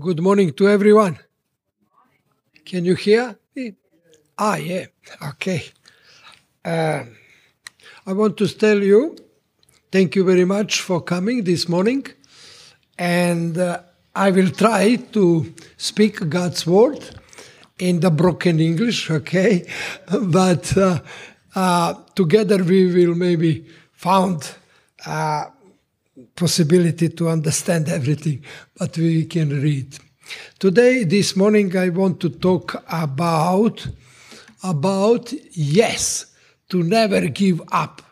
Good morning to everyone. Can you hear me? Ah, yeah. Okay. I want to tell you, thank you very much for coming this morning. And I will try to speak God's word in the broken English, okay? But together we will maybe find possibility to understand everything, but we can read. Today, this morning, I want to talk about yes, to never give up.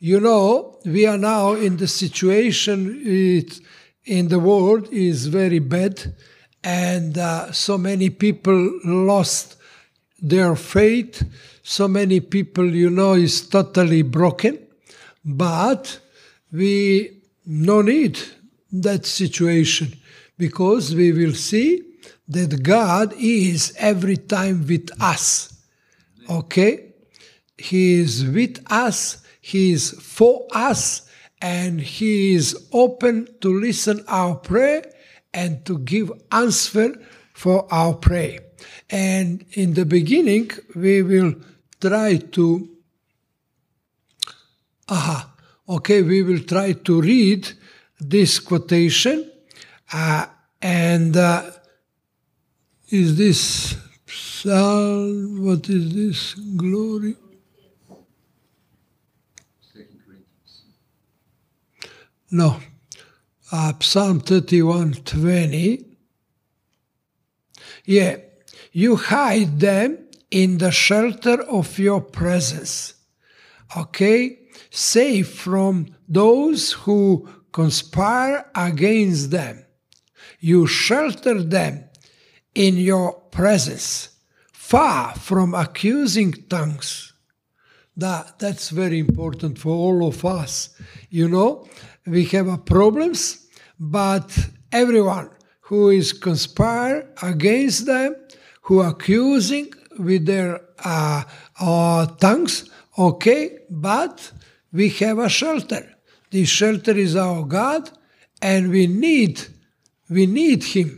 You know, we are now in the situation in the world is very bad, and so many people lost their faith. So many people, you know, is totally broken, but we no need that situation, because we will see that God is every time with us. Okay? He is with us, He is for us, and He is open to listen our prayer and to give answer for our prayer. And in the beginning, we will try to read this quotation, is this Psalm, what is this, glory? No, Psalm 31:20. Yeah, you hide them in the shelter of your presence, okay? Safe from those who conspire against them. You shelter them in your presence, far from accusing tongues. That's very important for all of us. You know, we have problems, but everyone who is conspire against them, who accusing with their tongues, okay, but we have a shelter. This shelter is our God, and we need Him.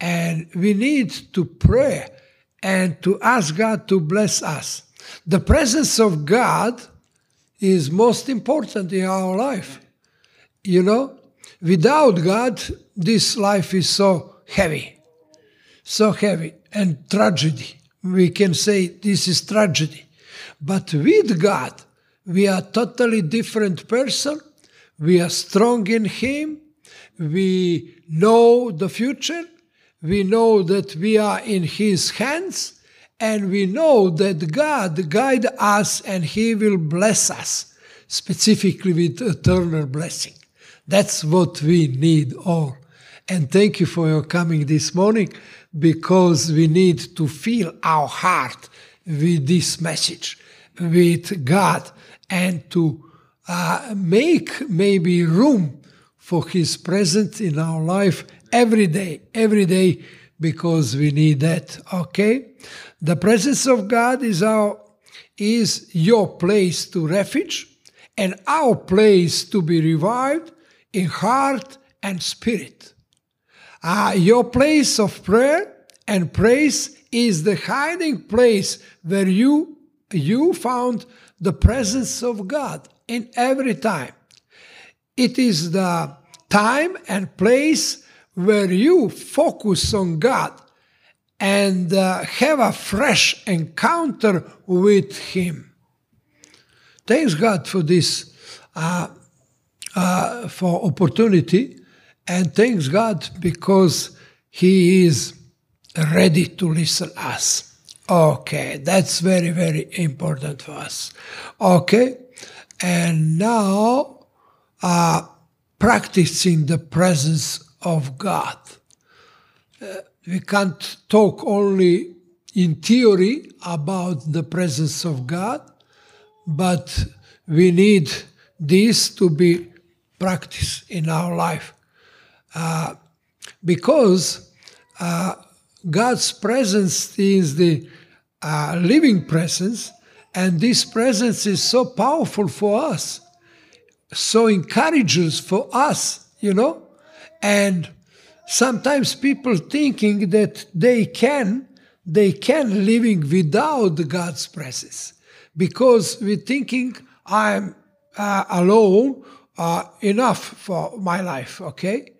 And we need to pray and to ask God to bless us. The presence of God is most important in our life. You know, without God, this life is so heavy, and tragedy. We can say this is tragedy. But with God, we are totally different person. We are strong in Him. We know the future. We know that we are in His hands. And we know that God guides us and He will bless us, specifically with eternal blessing. That's what we need all. And thank you for your coming this morning, because we need to fill our heart with this message, with God, and to make maybe room for His presence in our life every day, because we need that, okay? The presence of God is your place to refuge and our place to be revived in heart and spirit. Your place of prayer and praise is the hiding place where you found the presence of God in every time. It is the time and place where you focus on God and have a fresh encounter with Him. Thanks God for this, for opportunity, and thanks God because He is ready to listen us. Okay, that's very, very important for us. Okay, and now practicing the presence of God. We can't talk only in theory about the presence of God, but we need this to be practiced in our life. Because God's presence is the living presence, and this presence is so powerful for us, so encourages for us, you know, and sometimes people thinking that they can living without God's presence, because we thinking I'm alone enough for my life, okay?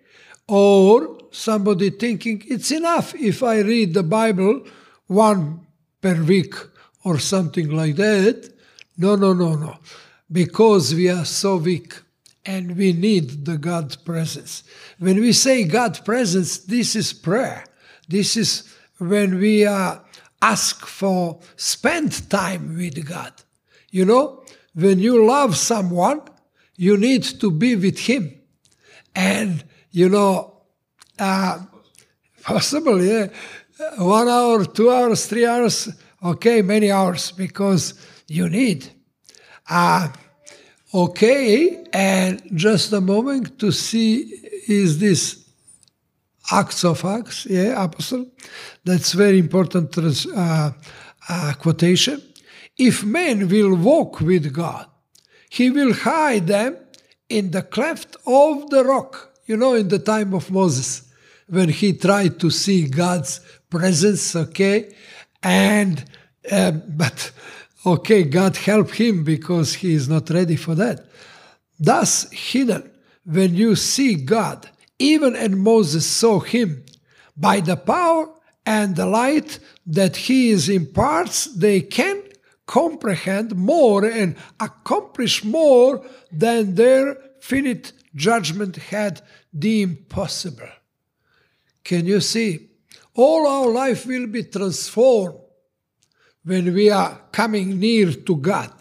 Or somebody thinking it's enough if I read the Bible one per week or something like that. No. Because we are so weak and we need the God presence. When we say God presence, this is prayer. This is when we ask for spend time with God. You know, when you love someone, you need to be with him. And, you know, possible, yeah, 1 hour, 2 hours, 3 hours, okay, many hours, because you need. Okay, and just a moment to see is this Acts, yeah, Apostle. That's very important quotation. If man will walk with God, he will hide them in the cleft of the rock. You know, in the time of Moses, when he tried to see God's presence, okay, and but. Okay, God help him because he is not ready for that. Thus hidden, when you see God, even and Moses saw him, by the power and the light that he is imparts, they can comprehend more and accomplish more than their finite judgment had deemed possible. Can you see? All our life will be transformed when we are coming near to God,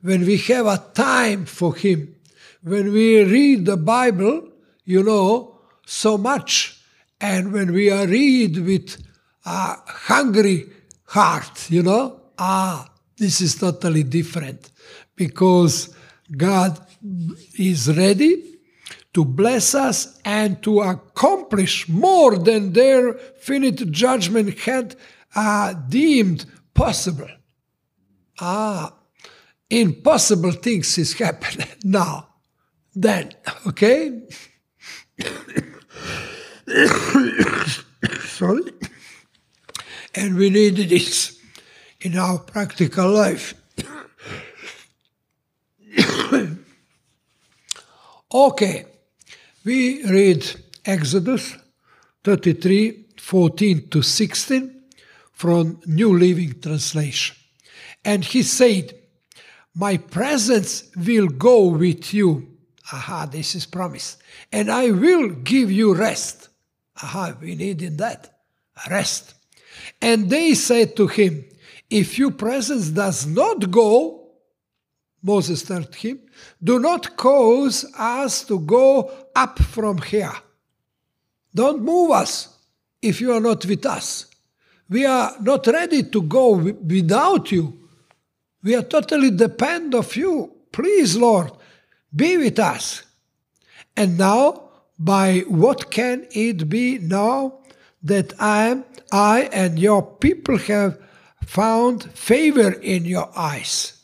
when we have a time for him, when we read the Bible, you know, so much, and when we are read with a hungry heart, you know, this is totally different, because God is ready to bless us and to accomplish more than their finite judgment had deemed possible. Impossible things is happening now. Then, okay? Sorry. And we need this in our practical life. Okay. We read Exodus 33, 14 to 16. From New Living Translation. And he said, my presence will go with you. Aha, this is promise. And I will give you rest. Aha, we need in that. Rest. And they said to him, if your presence does not go, Moses told him, do not cause us to go up from here. Don't move us if you are not with us. We are not ready to go without you. We are totally dependent of you. Please, Lord, be with us. And now, by what can it be now that I and your people have found favor in your eyes?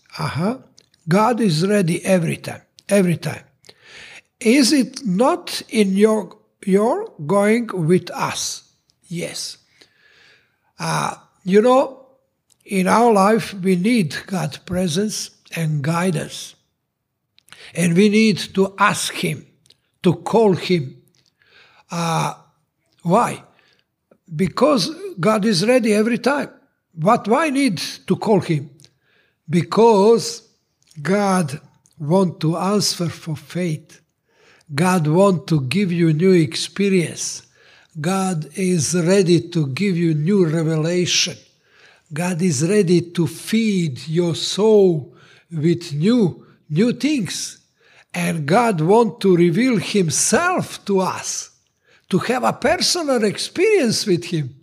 God is ready every time. Every time. Is it not in your going with us? Yes. You know, in our life, we need God's presence and guidance. And we need to ask him, to call him. Why? Because God is ready every time. But why need to call him? Because God wants to answer for faith. God wants to give you new experience. God is ready to give you new revelation. God is ready to feed your soul with new things. And God wants to reveal himself to us, to have a personal experience with him.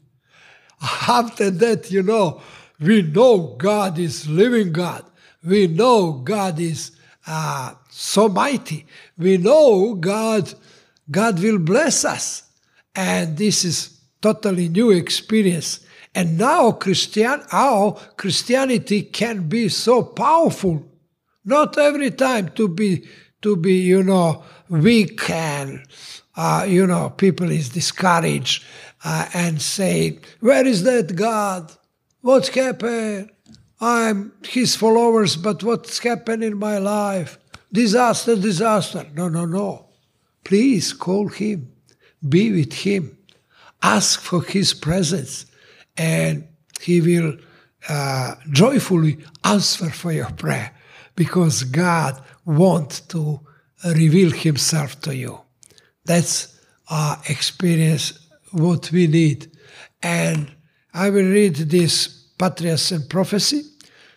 After that, you know, we know God is living God. We know God is so mighty. We know God will bless us. And this is totally new experience. And now our Christianity can be so powerful. Not every time to be you know, weak and people is discouraged and say, where is that God? What's happened? I'm his followers, but what's happened in my life? Disaster, disaster. No, no, no. Please call him. Be with him. Ask for his presence, and he will joyfully answer for your prayer, because God wants to reveal himself to you. That's our experience, what we need. And I will read this Patriarchs and Prophecy,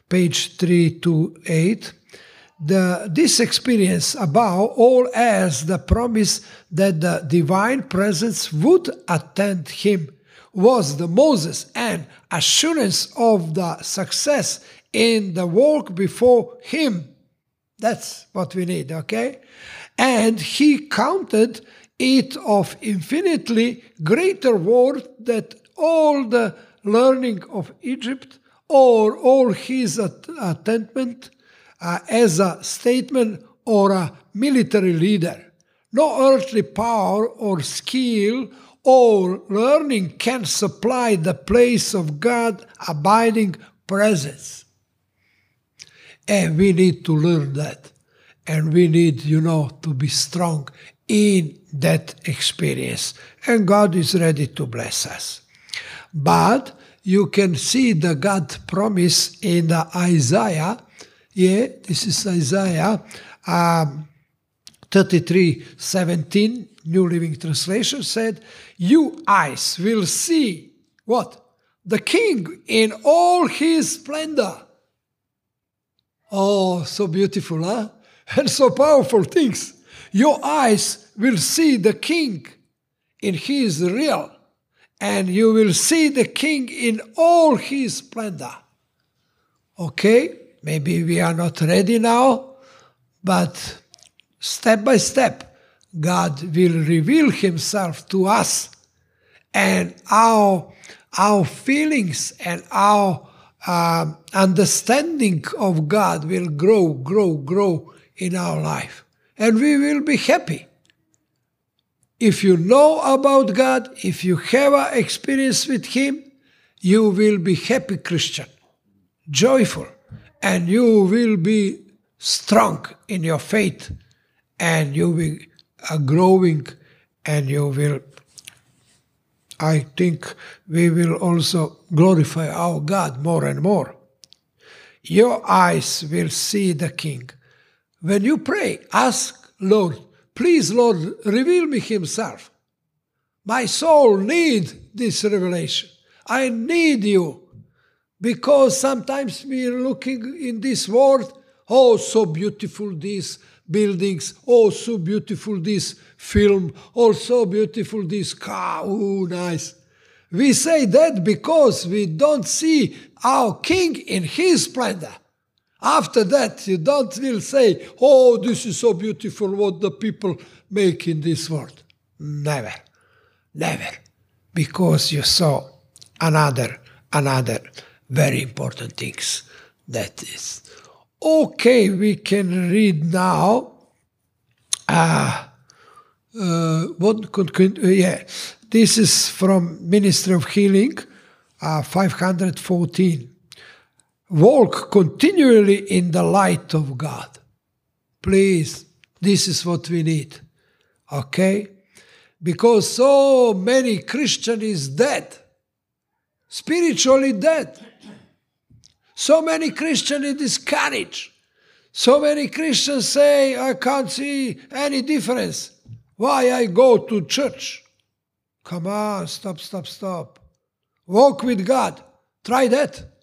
page 328. This experience above all as the promise that the divine presence would attend him was the Moses and assurance of the success in the walk before him. That's what we need, okay? And he counted it of infinitely greater worth that all the learning of Egypt or all his attendment as a statesman or a military leader. No earthly power or skill or learning can supply the place of God's abiding presence. And we need to learn that. And we need, to be strong in that experience. And God is ready to bless us. But you can see the God promise in Isaiah. Yeah, this is Isaiah 33:17, New Living Translation said, "You eyes will see," what? "The King in all his splendor." Oh, so beautiful, huh? And so powerful things. Your eyes will see the King, and he is real. And you will see the King in all his splendor. Okay, maybe we are not ready now, but step by step, God will reveal himself to us. And our feelings and our understanding of God will grow in our life. And we will be happy. If you know about God, if you have an experience with him, you will be happy Christian, joyful, and you will be strong in your faith, and you will be growing, and you will, I think, we will also glorify our God more and more. Your eyes will see the King. When you pray, ask, Lord, please, Lord, reveal me himself. My soul needs this revelation. I need you. Because sometimes we're looking in this world, oh, so beautiful these buildings, oh, so beautiful this film, oh, so beautiful this car, oh, nice. We say that because we don't see our King in his splendor. After that, you don't will say, oh, this is so beautiful what the people make in this world. Never, never. Because you saw another very important things. That is. Okay, we can read now. This is from Minister of Healing, 514. Walk continually in the light of God. Please, this is what we need. Okay? Because so many Christians is dead. Spiritually dead. So many Christians is discouraged. So many Christians say, I can't see any difference. Why I go to church? Come on, stop. Walk with God. Try that.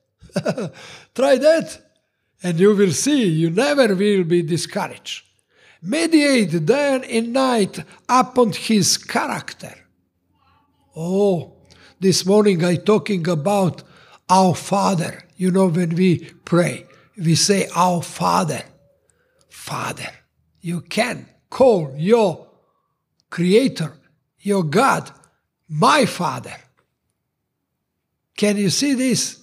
Try that, and you will see, you never will be discouraged. Meditate day and night upon his character. Oh, this morning I talking about our Father. When we pray, we say, our Father. Father, you can call your Creator, your God, my Father. Can you see this?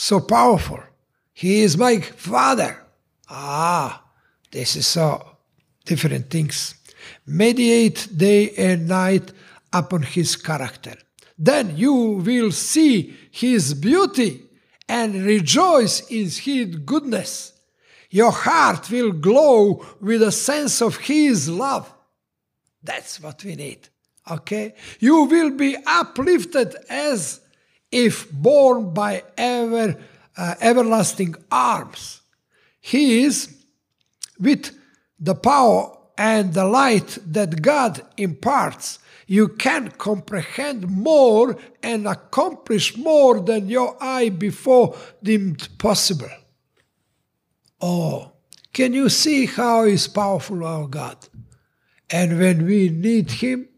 So powerful. He is my Father. This is so different things. Meditate day and night upon his character. Then you will see his beauty and rejoice in his goodness. Your heart will glow with a sense of his love. That's what we need, okay? You will be uplifted as if borne by everlasting arms. He is, with the power and the light that God imparts, you can comprehend more and accomplish more than your eye before deemed possible. Oh, can you see how is powerful our God? And when we need Him,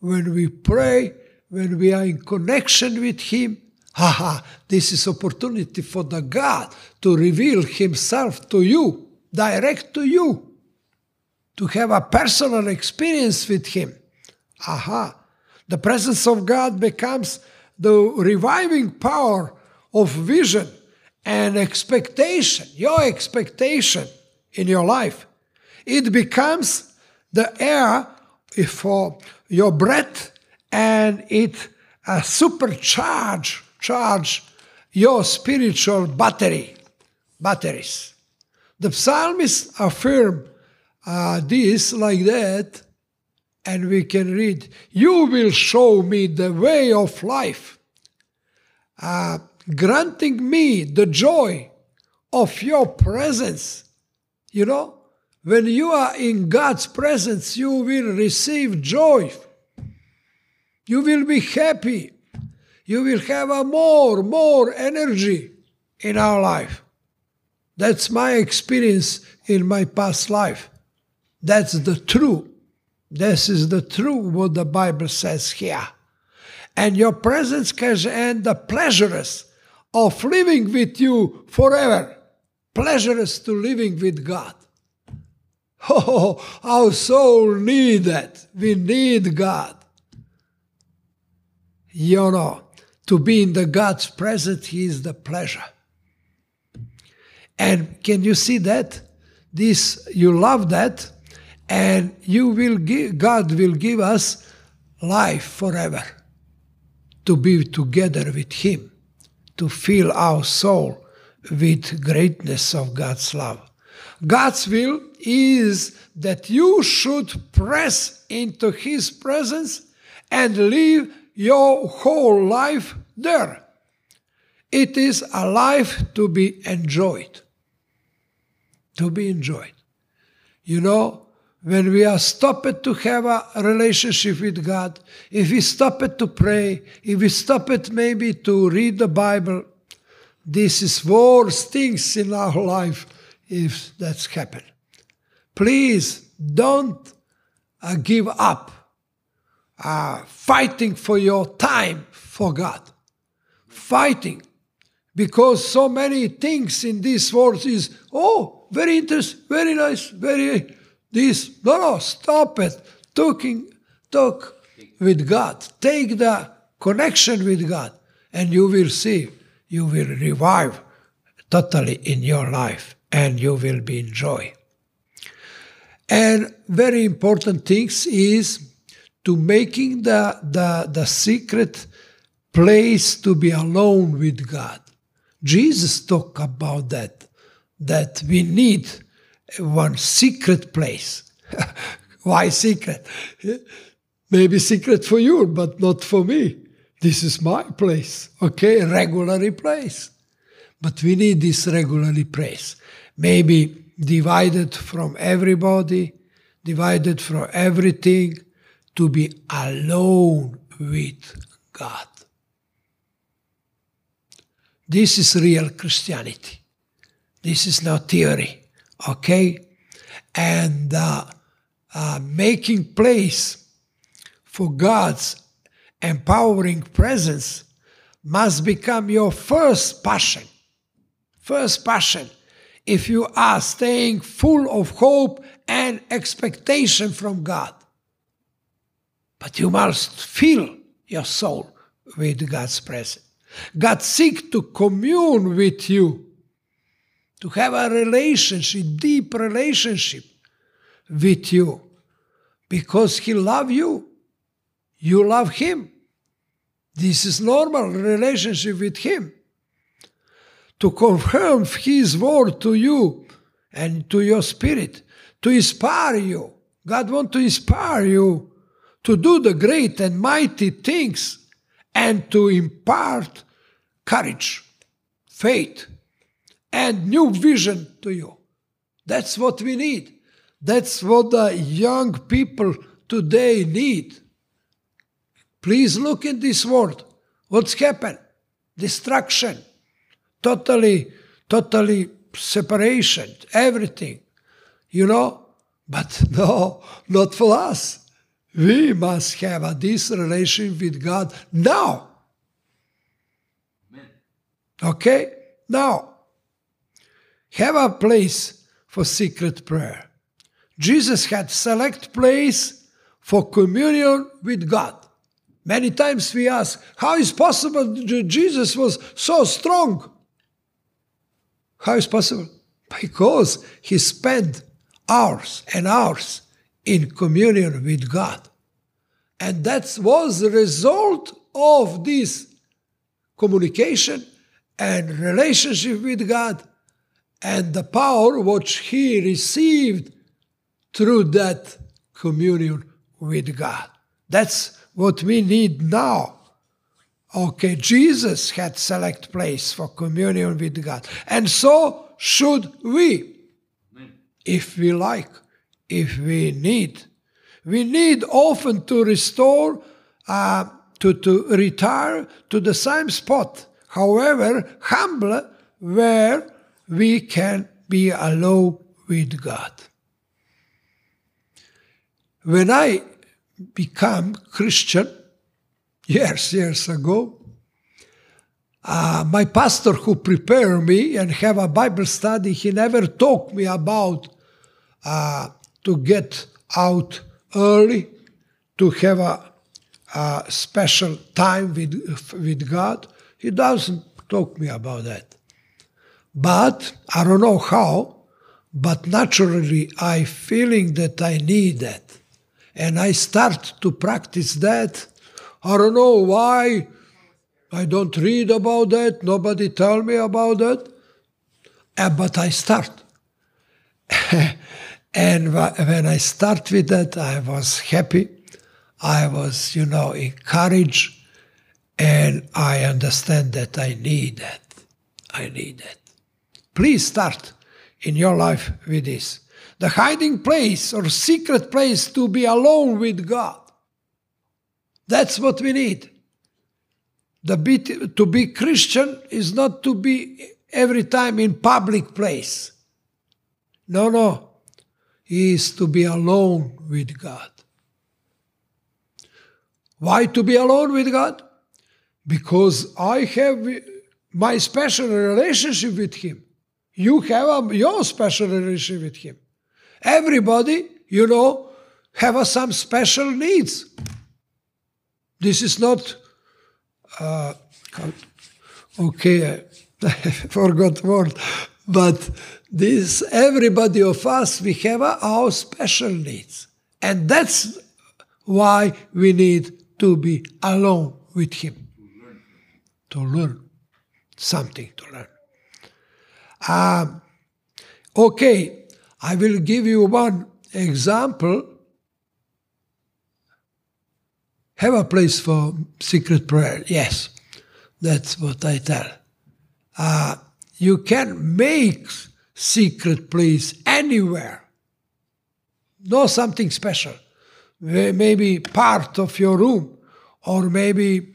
when we pray, when we are in connection with Him, this is opportunity for the God to reveal Himself to you, direct to you, to have a personal experience with Him. The presence of God becomes the reviving power of vision and expectation, your expectation in your life. It becomes the air for your breath, and it supercharge your spiritual batteries. The psalmists affirm this like that, and we can read, "You will show me the way of life, granting me the joy of your presence." You know, when you are in God's presence, you will receive joy. You will be happy. You will have a more energy in our life. That's my experience in my past life. That's the truth. This is the truth what the Bible says here. And your presence and the pleasures of living with you forever. Pleasures to living with God. Oh, our soul need that. We need God. You know, to be in the God's presence, He is the pleasure. And can you see that? This, you love that, and you will give, God will give us life forever. To be together with Him, to fill our soul with greatness of God's love. God's will is that you should press into His presence and live your whole life there. It is a life to be enjoyed. To be enjoyed. You know, when we are stopped to have a relationship with God, if we stop it to pray, if we stop it maybe to read the Bible, this is worst things in our life if that's happened. Please don't give up. Fighting for your time for God. Fighting. Because so many things in this world is, oh, very interesting, very nice, very this. No, stop it. Talk with God. Take the connection with God. And you will see, you will revive totally in your life. And you will be in joy. And very important things is to making the secret place to be alone with God. Jesus talked about that we need one secret place. Why secret? Maybe secret for you, but not for me. This is my place, okay? Regular place. But we need this regular place. Maybe divided from everybody, divided from everything, to be alone with God. This is real Christianity. This is not theory, okay? And making place for God's empowering presence must become your first passion. First passion, if you are staying full of hope and expectation from God. But you must fill your soul with God's presence. God seeks to commune with you, to have a relationship, deep relationship with you. because he loves you. You love him. This is normal relationship with him. To confirm his word to you and to your spirit, to inspire you. God wants to inspire you to do the great and mighty things and to impart courage, faith, and new vision to you. That's what we need. That's what the young people today need. Please look at this world. What's happened? Destruction. Totally separation. Everything. You know? But no, not for us. We must have this relation with God now. Amen. Okay? Now, have a place for secret prayer. Jesus had select place for communion with God. Many times we ask, how is possible that Jesus was so strong? How is possible? Because he spent hours and hours in communion with God. And that was the result of this communication and relationship with God and the power which he received through that communion with God. That's what we need now. Okay, Jesus had select place for communion with God. And so should we, if we like. If we need. We need often to restore, to retire to the same spot, however humble, where we can be alone with God. When I became Christian, years ago, my pastor who prepared me and have a Bible study, he never talked me about to get out early, to have a special time with God. He doesn't talk me about that. But I don't know how, but naturally I feeling that I need that. And I start to practice that. I don't know why. I don't read about that. Nobody tell me about that. But I start. And when I start with that, I was happy. I was, encouraged. And I understand that I need that. I need that. Please start in your life with this. The hiding place or secret place to be alone with God. That's what we need. To be Christian is not to be every time in public place. No. Is to be alone with God. Why to be alone with God? Because I have my special relationship with him. You have your special relationship with him. Everybody, have some special needs. This is not... I forgot word. But this, everybody of us, we have our special needs. And that's why we need to be alone with him. To learn. Something to learn. I will give you one example. Have a place for secret prayer. Yes, that's what I tell. You can make secret place anywhere. Not something special. Maybe part of your room, or maybe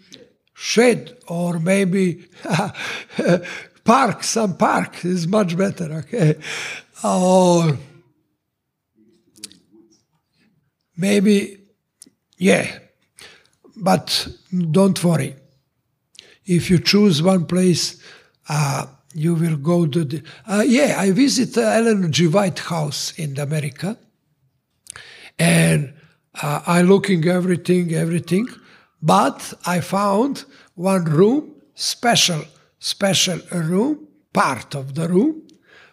shed, or maybe park. Some park is much better, okay? Or maybe, but don't worry. If you choose one place, you will go to the... I visit Ellen G. White house in America. And I looking everything. But I found one room, special room, part of the room,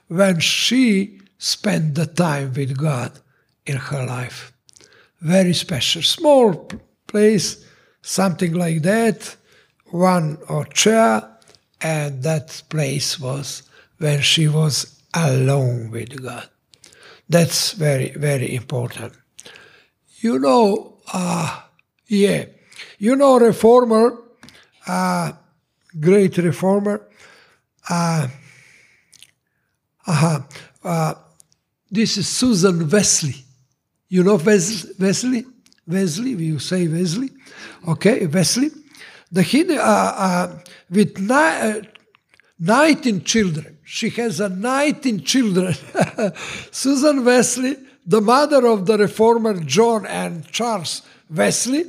when she spent the time with God in her life. very special. Small place, something like that, one or chair, and that place was when she was alone with God. That's very, very important. You know, reformer, great reformer, this is Susan Wesley. You know Wesley? Wesley, you say Wesley? Okay, Wesley. With 19 children. She has 19 children. Susan Wesley, the mother of the reformer John and Charles Wesley.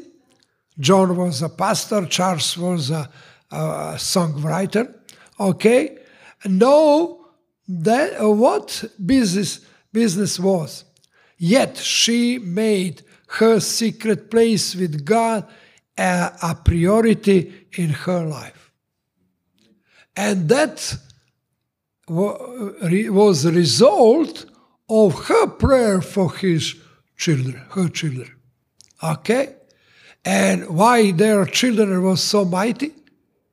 John was a pastor, Charles was a songwriter. Okay? Know that, what business was. Yet she made her secret place with God a priority in her life. And that was a result of her prayer for her children. Okay? And why their children was so mighty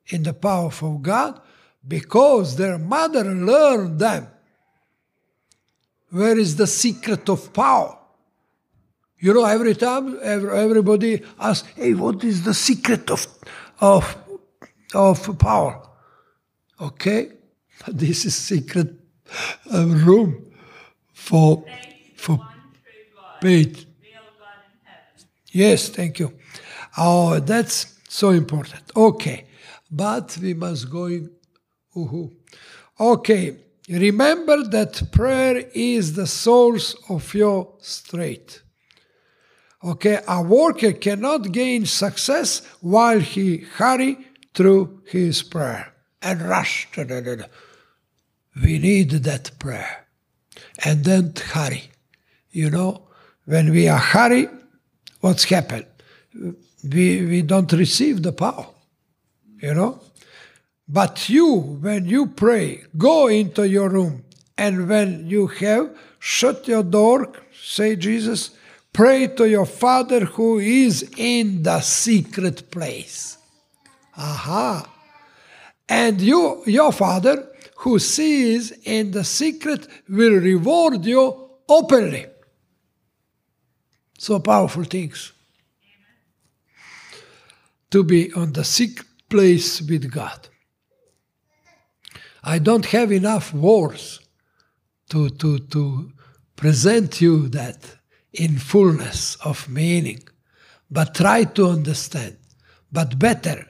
in the power of God? Because their mother learned them. Where is the secret of power? You know, every time everybody asks, hey, what is the secret of power? Okay, this is secret room for faith. Yes, thank you. Oh, that's so important. Okay, but we must go in. Okay, remember that prayer is the source of your strength. Okay, a worker cannot gain success while he hurry through his prayer and rush. We need that prayer. And then hurry. You know, when we are hurry, what's happened? We don't receive the power, you know. But you, when you pray, go into your room. And when you have shut your door, say Jesus, pray to your Father who is in the secret place. Aha! And you, your Father who sees in the secret will reward you openly. So powerful things. To be on the secret place with God. I don't have enough words to present you that in fullness of meaning. But try to understand. But better,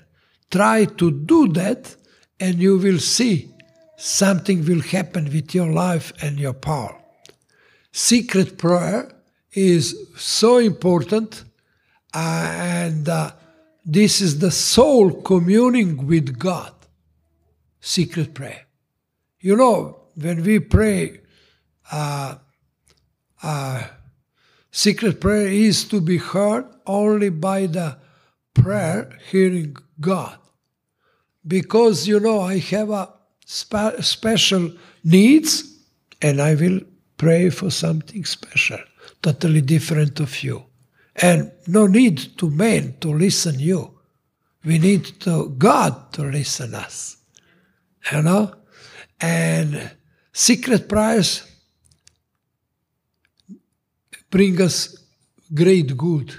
try to do that and you will see something will happen with your life and your power. Secret prayer is so important, and this is the soul communing with God. Secret prayer. You know, when we pray, secret prayer is to be heard only by the prayer hearing God. Because, you know, I have a special needs and I will pray for something special, totally different of you. And no need to man to listen you. We need to God to listen us. You know, and secret prayers bring us great good.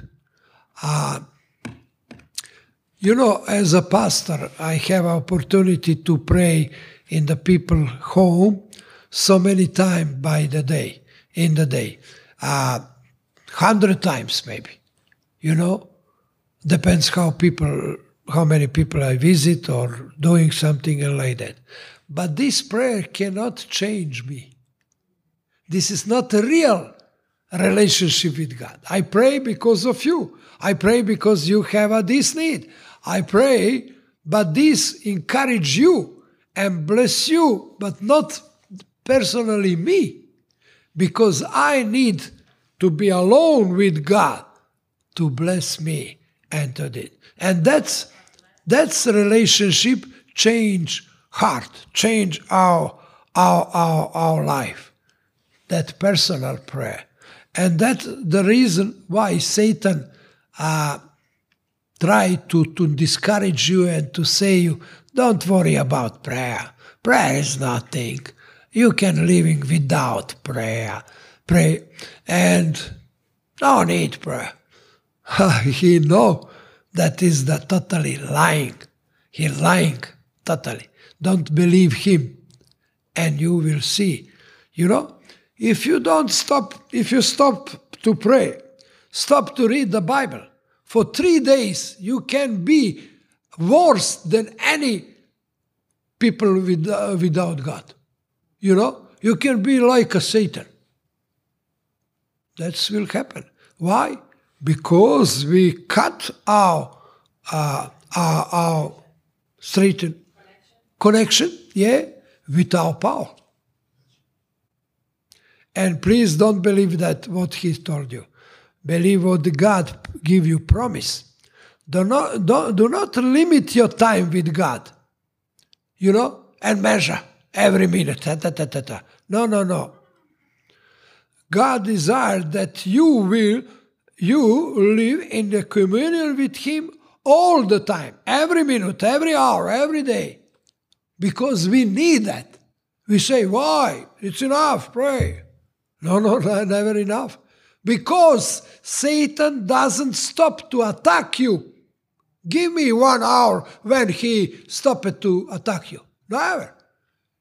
You know, as a pastor, I have opportunity to pray in the people's home so many times in the day, 100 times maybe. You know, depends how many people I visit or doing something like that. But this prayer cannot change me. This is not a real relationship with God. I pray because of you. I pray because you have this need. I pray, but this encourage you and bless you, but not personally me. Because I need to be alone with God to bless me and to do it. And that's relationship change heart, change our life. That personal prayer. And that's the reason why Satan tried to discourage you and to say you, don't worry about prayer. Prayer is nothing. You can live without prayer. Pray and no need prayer. He know that is the totally lying. He lying totally. Don't believe him. And you will see. You know, if you stop to pray, stop to read the Bible, for 3 days you can be worse than any people without God. You know, you can be like a Satan. That will happen. Why? Because we cut our straightened connection, yeah, with our power. And please don't believe that what he told you. Believe what God give you promise. Do not limit your time with God, you know, and measure every minute. No. God desires that you live in the communion with Him all the time, every minute, every hour, every day, because we need that. We say, why? It's enough, pray. No, never enough. Because Satan doesn't stop to attack you. Give me 1 hour when he stopped to attack you. Never.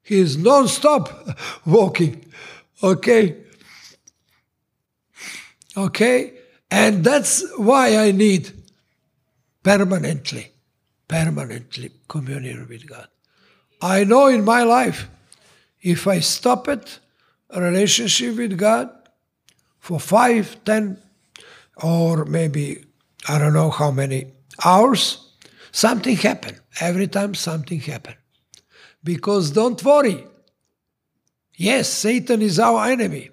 He is non-stop walking. Okay? And that's why I need permanently communion with God. I know in my life, if I stop it, a relationship with God for 5, 10, or maybe I don't know how many hours, something happened. Every time something happened. Because don't worry. Yes, Satan is our enemy.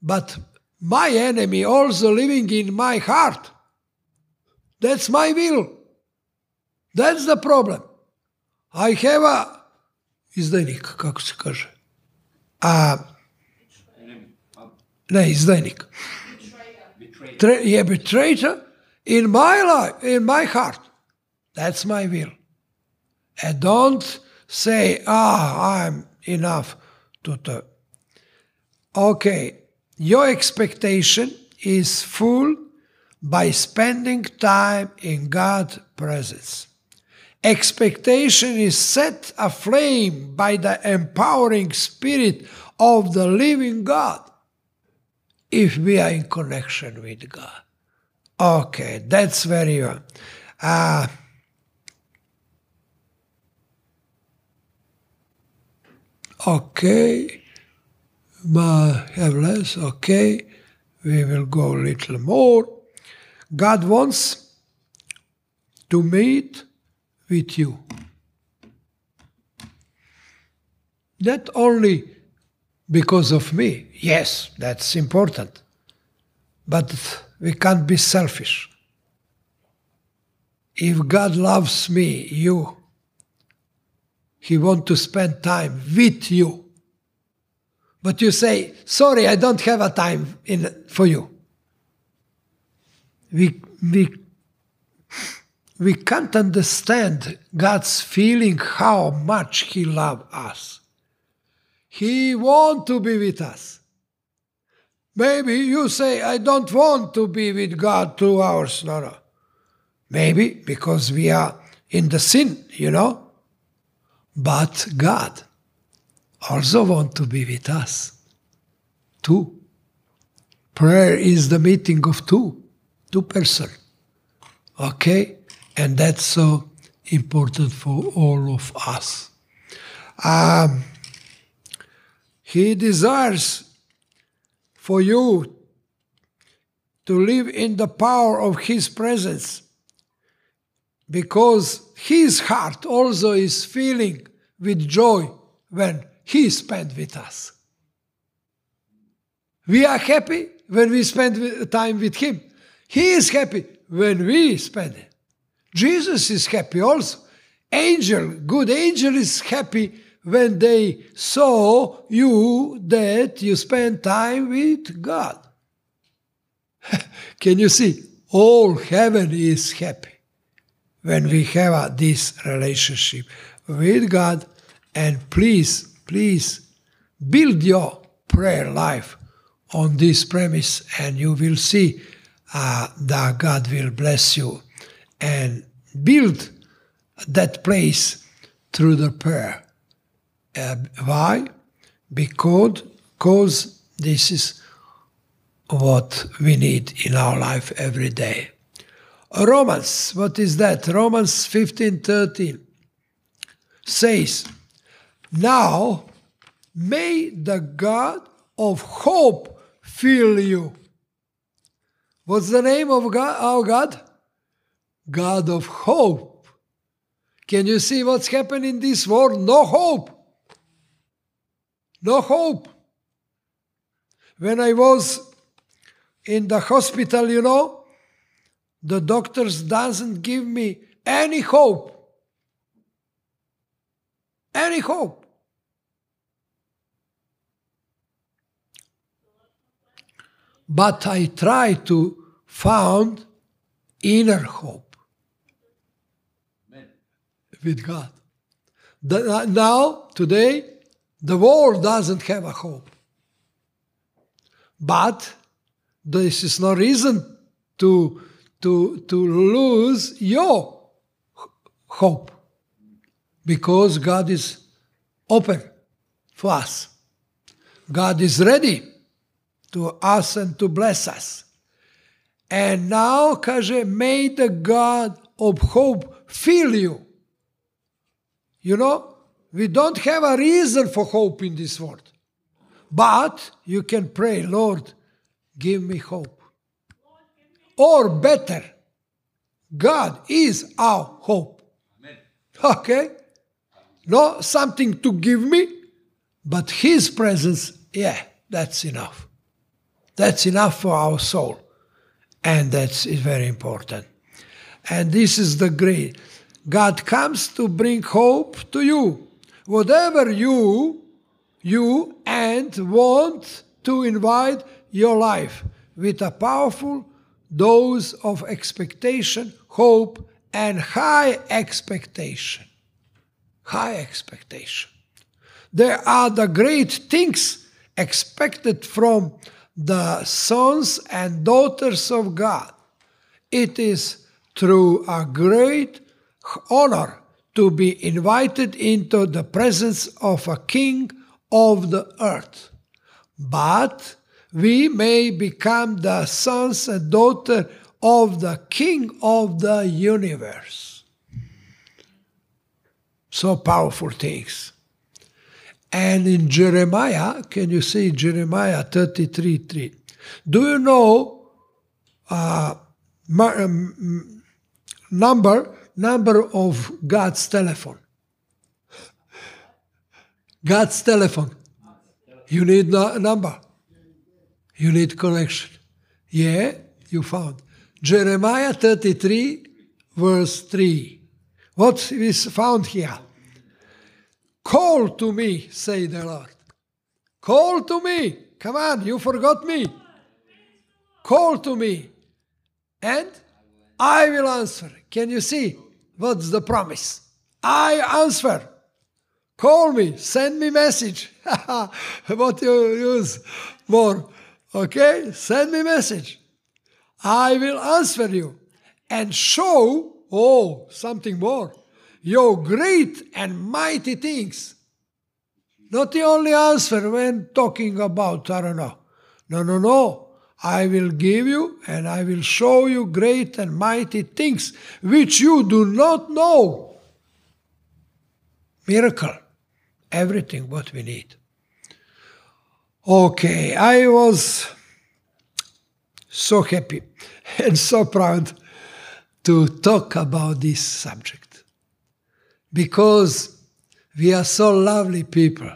But my enemy also living in my heart. That's my will. That's the problem. I have a izdajnik, kako se kaže. Betrayer in my life, in my heart. That's my will. And don't say, I'm enough to do. Okay, your expectation is full by spending time in God's presence. Expectation is set aflame by the empowering spirit of the living God. If we are in connection with God. Okay, that's very well. Okay, have less, okay. We will go a little more. God wants to meet with you. Not only because of me. Yes, that's important. But we can't be selfish. If God loves me, you, He wants to spend time with you. But you say, sorry, I don't have a time for you. We can't understand God's feeling how much He loves us. He wants to be with us. Maybe you say, I don't want to be with God 2 hours. No. Maybe because we are in the sin, you know. But God also wants to be with us. Two. Prayer is the meeting of two persons. Okay? And that's so important for all of us. He desires for you to live in the power of His presence because His heart also is filling with joy when He spent with us. We are happy when we spend time with Him. He is happy when we spend it. Jesus is happy also. Good angel is happy when they saw you that you spend time with God. Can you see? All heaven is happy when we have this relationship with God. And please, please build your prayer life on this premise, and you will see that God will bless you, and build that place through the prayer. Why? Because this is what we need in our life every day. Romans, what is that? Romans 15:13 says, "Now may the God of hope fill you." What's the name of God, our God? God of hope. Can you see what's happened in this world? No hope. No hope. When I was in the hospital, you know, the doctors doesn't give me any hope. Any hope. But I try to found inner hope. Amen. With God. Now, today, the world doesn't have a hope. But this is no reason to lose your hope, because God is open for us. God is ready to us and to bless us. And now, kaže, may the God of hope fill you. You know, we don't have a reason for hope in this world. But you can pray, Lord, give me hope. Or better, God is our hope. Amen. Okay? No something to give me, but His presence, yeah, that's enough. That's enough for our soul. And that's very important. And this is the great. God comes to bring hope to you. Whatever you and want to invite your life with a powerful dose of expectation, hope, and high expectation. High expectation. There are the great things expected from the sons and daughters of God. It is through a great honor to be invited into the presence of a king of the earth. But we may become the sons and daughters of the King of the universe. So powerful things. And in Jeremiah, can you see Jeremiah 33:3? Do you know number of God's telephone? God's telephone. You need a number. You need connection. Yeah, you found. Jeremiah 33, verse 3. What is found here? Call to me, say the Lord. Call to me. Come on, you forgot me. Call to me, and I will answer. Can you see? What's the promise? I answer. Call me, send me message. What you use more. Okay, send me message. I will answer you and show, oh, something more, your great and mighty things. Not the only answer when talking about, I don't know. No. I will give you and I will show you great and mighty things which you do not know. Miracle. Everything what we need. Okay, I was so happy and so proud to talk about this subject, because we are so lovely people,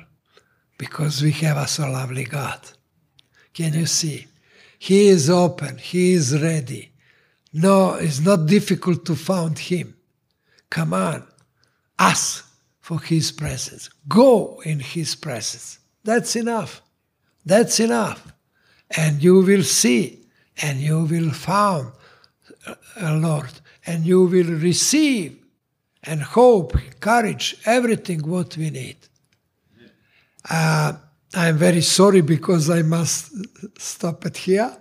because we have a so lovely God. Can you see? He is open, He is ready. No, it's not difficult to find Him. Come on, ask for His presence. Go in His presence. That's enough. That's enough. And you will see and you will find a Lord, and you will receive and hope, courage, everything what we need. I'm very sorry because I must stop it here,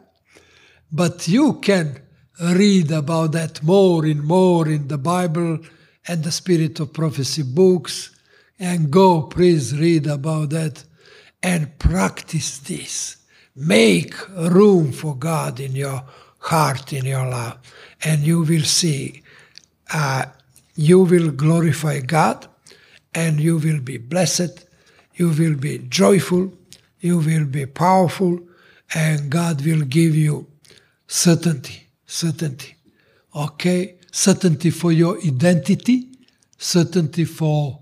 but you can read about that more and more in the Bible and the Spirit of Prophecy books, and go, please read about that and practice this. Make room for God in your heart, in your life, and you will see, you will glorify God, and you will be blessed, you will be joyful, you will be powerful, and God will give you certainty, okay? Certainty for your identity, certainty for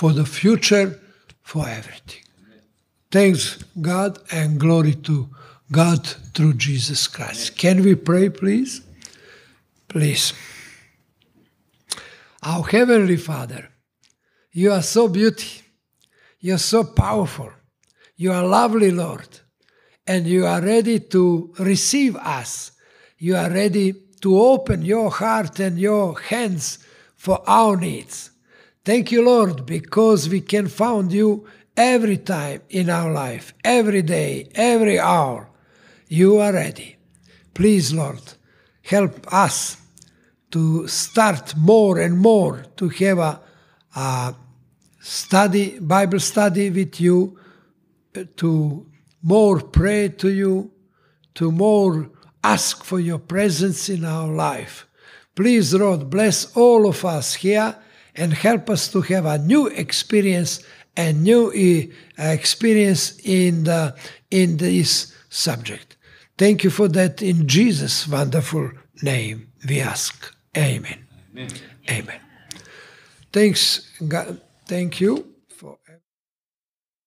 the future, for everything. Thanks God and glory to God through Jesus Christ. Can we pray, please? Please. Our Heavenly Father, you are so beautiful, you are so powerful, you are lovely, Lord, and you are ready to receive us. You are ready to open your heart and your hands for our needs. Thank you, Lord, because we can find you every time in our life, every day, every hour. You are ready. Please, Lord, help us to start more and more to have a study, Bible study with you, to more pray to you, to more ask for your presence in our life. Please, Lord, bless all of us here and help us to have a new experience, a new experience in this subject. Thank you for that. In Jesus' wonderful name we ask. Amen. Amen. Amen. Thanks, God. Thank you.